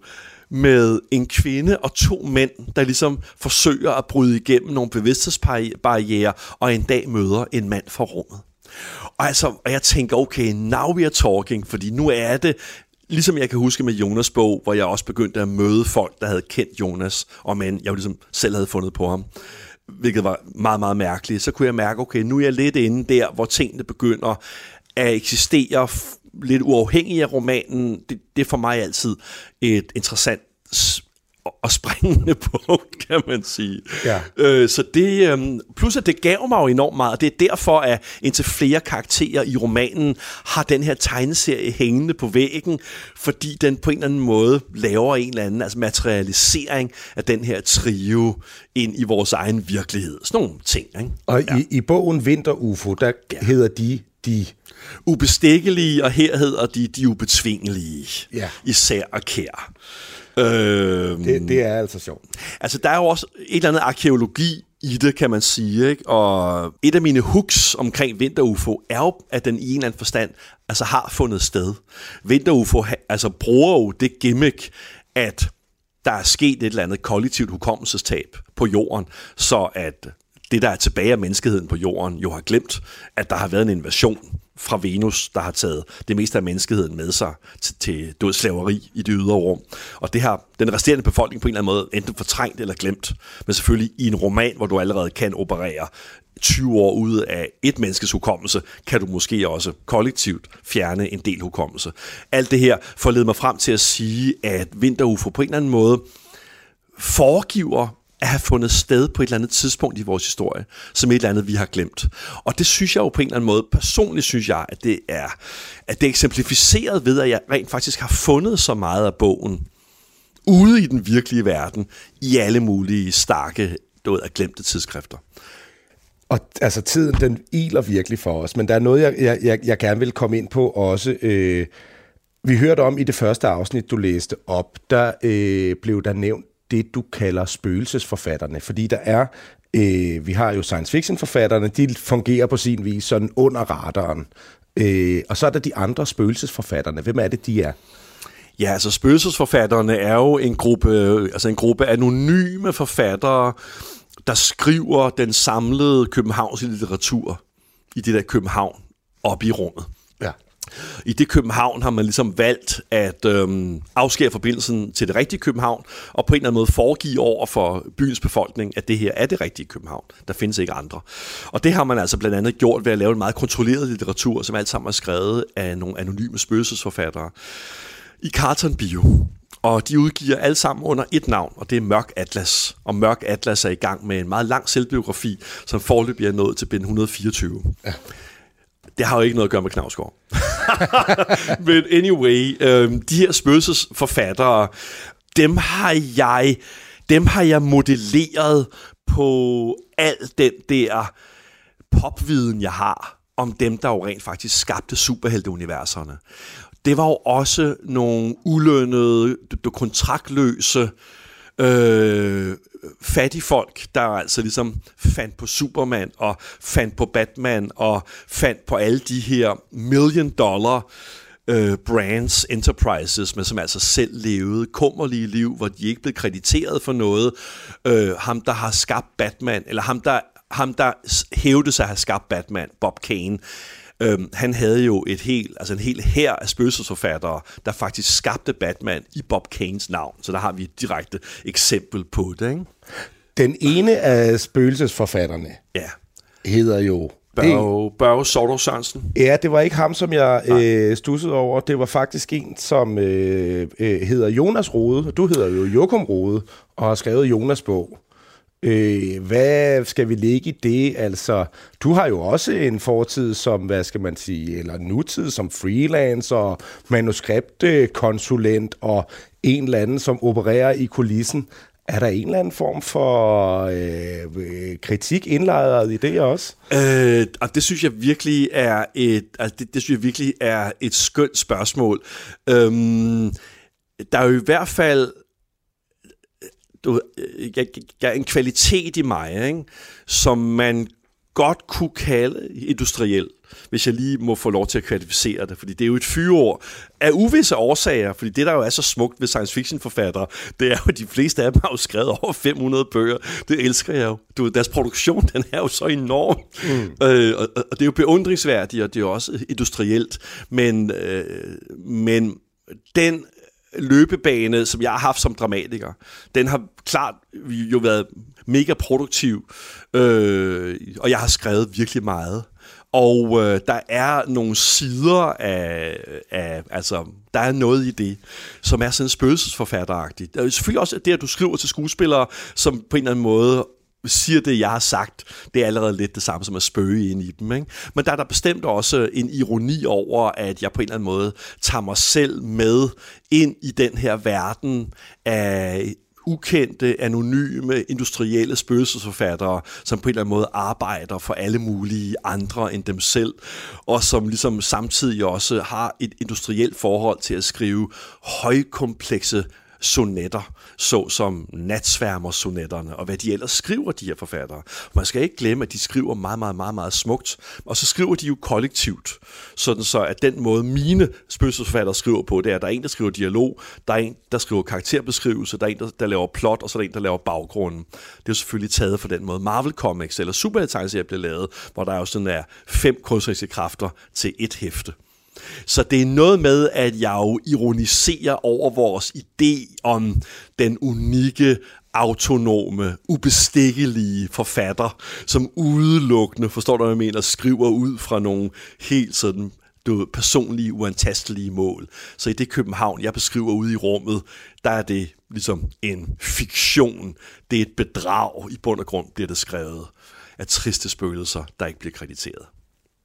med en kvinde og to mænd, der ligesom forsøger at bryde igennem nogle bevidsthedsbarrierer og en dag møder en mand fra rummet. Og, altså, og jeg tænker, okay, now we are talking, fordi nu er det, ligesom jeg kan huske med Jonas' bog, hvor jeg også begyndte at møde folk, der havde kendt Jonas, og men jeg jo ligesom selv havde fundet på ham, hvilket var meget, meget mærkeligt, så kunne jeg mærke, okay, nu er jeg lidt inde der, hvor tingene begynder at eksistere f- lidt uafhængigt af romanen. Det, det er for mig altid et interessant s- og springende punkt, kan man sige. Ja. Øh, så det, øhm, plus at det gav mig jo enormt meget, og det er derfor, at indtil flere karakterer i romanen har den her tegneserie hængende på væggen, fordi den på en eller anden måde laver en eller anden altså materialisering af den her trio ind i vores egen virkelighed. Sådan nogle ting, ikke? Og ja. i, i bogen Vinterufo, der ja. hedder de de ubestikkelige, og her hedder de de ubetvingelige. Ja. Især og Kær. Øhm, det, det er altså sjovt. Altså der er jo også et eller andet arkeologi i det, kan man sige, ikke? Og et af mine hooks omkring Vinterufo er jo, at den i en eller anden forstand altså har fundet sted. Vinterufo altså bruger jo det gimmick, at der er sket et eller andet kollektivt hukommelsestab på jorden, så at det, der er tilbage af menneskeheden på jorden, jo har glemt, at der har været en invasion fra Venus, der har taget det meste af menneskeheden med sig til, til død slaveri i det ydre rum. Og det har den resterende befolkning på en eller anden måde enten fortrængt eller glemt. Men selvfølgelig i en roman, hvor du allerede kan operere tyve år ude af et menneskes hukommelse, kan du måske også kollektivt fjerne en del hukommelse. Alt det her får ledet mig frem til at sige, at Vinterufo på en eller anden måde foregiver at have fundet sted på et eller andet tidspunkt i vores historie, som et eller andet, vi har glemt. Og det synes jeg jo på en eller anden måde, personligt synes jeg, at det er, at det er eksemplificeret ved, at jeg rent faktisk har fundet så meget af bogen ude i den virkelige verden, i alle mulige stakke, du ved, og glemte tidsskrifter. Og altså tiden, den iler virkelig for os, men der er noget, jeg, jeg, jeg, jeg gerne vil komme ind på også. Øh, vi hørte om i det første afsnit, du læste op, der øh, blev der nævnt det, du kalder spøgelsesforfatterne. Fordi der er, øh, vi har jo science fiction-forfatterne, de fungerer på sin vis sådan under radaren. Øh, og så er der de andre spøgelsesforfatterne. Hvem er det, de er? Ja, altså spøgelsesforfatterne er jo en gruppe, altså en gruppe anonyme forfattere, der skriver den samlede københavnske litteratur i det der København op i rummet. Ja. I det København har man ligesom valgt at øhm, afskære forbindelsen til det rigtige København, og på en eller anden måde foregive over for byens befolkning, at det her er det rigtige København. Der findes ikke andre. Og det har man altså blandt andet gjort ved at lave en meget kontrolleret litteratur, som alt sammen er skrevet af nogle anonyme spøgelsesforfattere i Carlton Bio. Og de udgiver alle sammen under et navn, og det er Mørk Atlas. Og Mørk Atlas er i gang med en meget lang selvbiografi, som foreløbig er nået til bind et hundrede og fireogtyve. Ja. Det har jo ikke noget at gøre med Knavsgaard. Men anyway, øh, de her spøgelsesforfattere, dem har jeg, dem har jeg modelleret på al den der popviden, jeg har om dem, der jo rent faktisk skabte superhelteuniverserne. Det var jo også nogle ulønnede, kontraktløse, øh, fattige folk, der altså ligesom fandt på Superman og fandt på Batman og fandt på alle de her million dollar øh, brands, enterprises, men som altså selv levede kummerlige liv, hvor de ikke blev krediteret for noget. Øh, ham, der har skabt Batman, eller ham, der, ham, der hævde sig at have skabt Batman, Bob Kane, Øhm, han havde jo et helt, altså en hel hær af spøgelsesforfattere, der faktisk skabte Batman i Bob Kanes navn. Så der har vi et direkte eksempel på det, ikke? Den ene af spøgelsesforfatterne ja. hedder jo... Børge, Børge Sola Sørensen. Ja, det var ikke ham, som jeg øh, stussede over. Det var faktisk en, som øh, øh, hedder Jonas Rohde. Du hedder jo Jokum Rohde og har skrevet Jonas' bog. Hvad skal vi lægge i det? Altså, du har jo også en fortid som, hvad skal man sige, eller nutid som freelancer, manuskriptkonsulent og en eller anden, som opererer i kulissen. Er der en eller anden form for øh, kritik indlejret i det også? Øh, og det synes jeg virkelig er et, altså det, det synes jeg virkelig er et skønt spørgsmål. Øhm, der er jo i hvert fald Du, jeg, jeg er en kvalitet i mig, ikke? Som man godt kunne kalde industriel, hvis jeg lige må få lov til at kvalificere det, fordi det er jo et fyreord af uvisse årsager, fordi det, der jo er så smukt ved science fiction forfattere, det er jo, at de fleste af dem har jo skrevet over fem hundrede bøger. Det elsker jeg jo. Du, deres produktion, den er jo så enorm, mm. øh, og, og det er jo beundringsværdigt, og det er jo også industrielt, men, øh, men den løbebane, som jeg har haft som dramatiker, den har klart jo været mega produktiv, øh, og jeg har skrevet virkelig meget. Og øh, der er nogle sider af, af, altså, der er noget i det, som er sådan spøgelsesforfatteragtigt. Der er selvfølgelig også det, at du skriver til skuespillere, som på en eller anden måde siger det, jeg har sagt, det er allerede lidt det samme som at spøge ind i dem, ikke? Men der er der bestemt også en ironi over, at jeg på en eller anden måde tager mig selv med ind i den her verden af ukendte, anonyme, industrielle spøgelsesforfattere, som på en eller anden måde arbejder for alle mulige andre end dem selv, og som ligesom samtidig også har et industrielt forhold til at skrive højkomplekse sonetter, såsom natsværmersonetterne, og hvad de ellers skriver, de her forfattere. Man skal ikke glemme, at de skriver meget, meget, meget, meget smukt, og så skriver de jo kollektivt, sådan så at den måde, mine spøgelsesforfattere skriver på, det er, at der er en, der skriver dialog, der er en, der skriver karakterbeskrivelse, der er en, der, der laver plot, og så er der en, der laver baggrunden. Det er jo selvfølgelig taget fra den måde Marvel Comics eller superheltegnsserier blev lavet, hvor der jo sådan er fem kunstneriske kræfter til et hæfte. Så det er noget med, at jeg jo ironiserer over vores idé om den unikke, autonome, ubestikkelige forfatter, som udelukkende, forstår du, hvad jeg mener, skriver ud fra nogle helt sådan du, personlige, uantastelige mål. Så i det København, jeg beskriver ude i rummet, der er det ligesom en fiktion. Det er et bedrag. I bund og grund bliver det skrevet af triste spøgelser, der ikke bliver krediteret.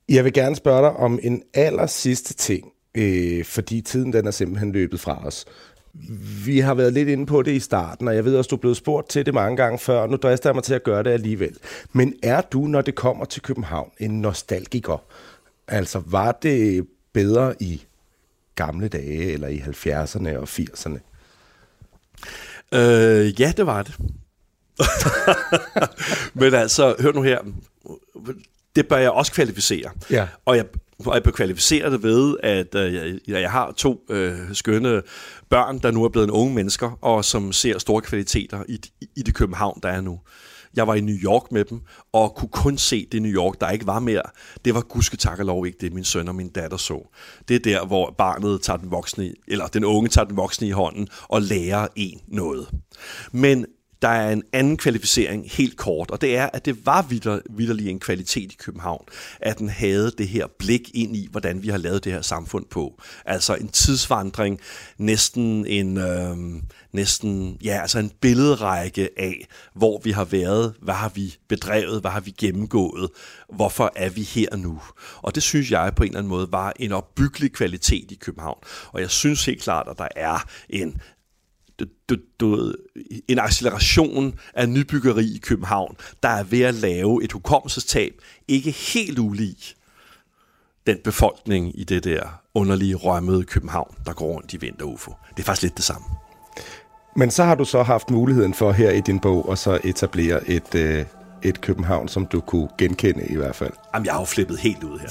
Jeg vil gerne spørge dig om en aller sidste ting, øh, fordi tiden den er simpelthen løbet fra os. Vi har været lidt inde på det i starten, og jeg ved også, du er blevet spurgt til det mange gange før, og nu drister jeg mig til at gøre det alligevel. Men er du, når det kommer til København, en nostalgiker? Altså, var det bedre i gamle dage, eller i halvfjerdserne og firserne? Øh, ja, det var det. Men altså, hør nu her... Det bør jeg også kvalificere, ja. og, jeg, og jeg bør kvalificere det ved, at øh, jeg, jeg har to øh, skønne børn, der nu er blevet unge mennesker, og som ser store kvaliteter i, i det København, der er nu. Jeg var i New York med dem, og kunne kun se det New York, der ikke var mere. Det var gudske tak og lov ikke det, min søn og min datter så. Det er der, hvor barnet tager den voksne, eller den unge tager den voksne i hånden og lærer en noget. Men der er en anden kvalificering helt kort, og det er, at det var vitterlig en kvalitet i København, at den havde det her blik ind i, hvordan vi har lavet det her samfund på. Altså en tidsvandring, næsten en, øh, næsten, ja, altså en billedrække af, hvor vi har været, hvad har vi bedrevet, hvad har vi gennemgået, hvorfor er vi her nu? Og det synes jeg på en eller anden måde var en opbyggelig kvalitet i København. Og jeg synes helt klart, at der er en Du, du, en acceleration af nybyggeri i København, der er ved at lave et hukommelsestab, ikke helt ulig den befolkning i det der underlige rømmede København, der går rundt i Vinterufo. Det er faktisk lidt det samme. Men så har du så haft muligheden for her i din bog at så etablere et øh, et København, som du kunne genkende i hvert fald. Jamen, jeg har jo flippet helt ud her.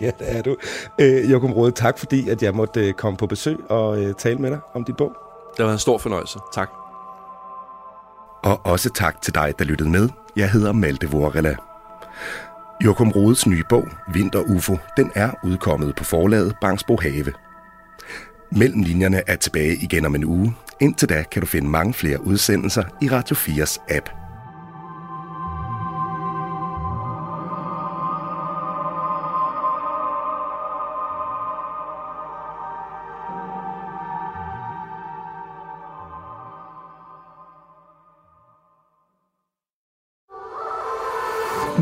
Ja, det er du. Øh, Jokum Rohde, tak fordi at jeg måtte øh, komme på besøg og øh, tale med dig om din bog. Det var en stor fornøjelse. Tak. Og også tak til dig, der lyttede med. Jeg hedder Malte Vuorela. Jokum Rohdes nye bog, Vinterufo, den er udkommet på forlaget Bangsbo Have. Mellemlinjerne er tilbage igen om en uge. Indtil da kan du finde mange flere udsendelser i Radio fires app.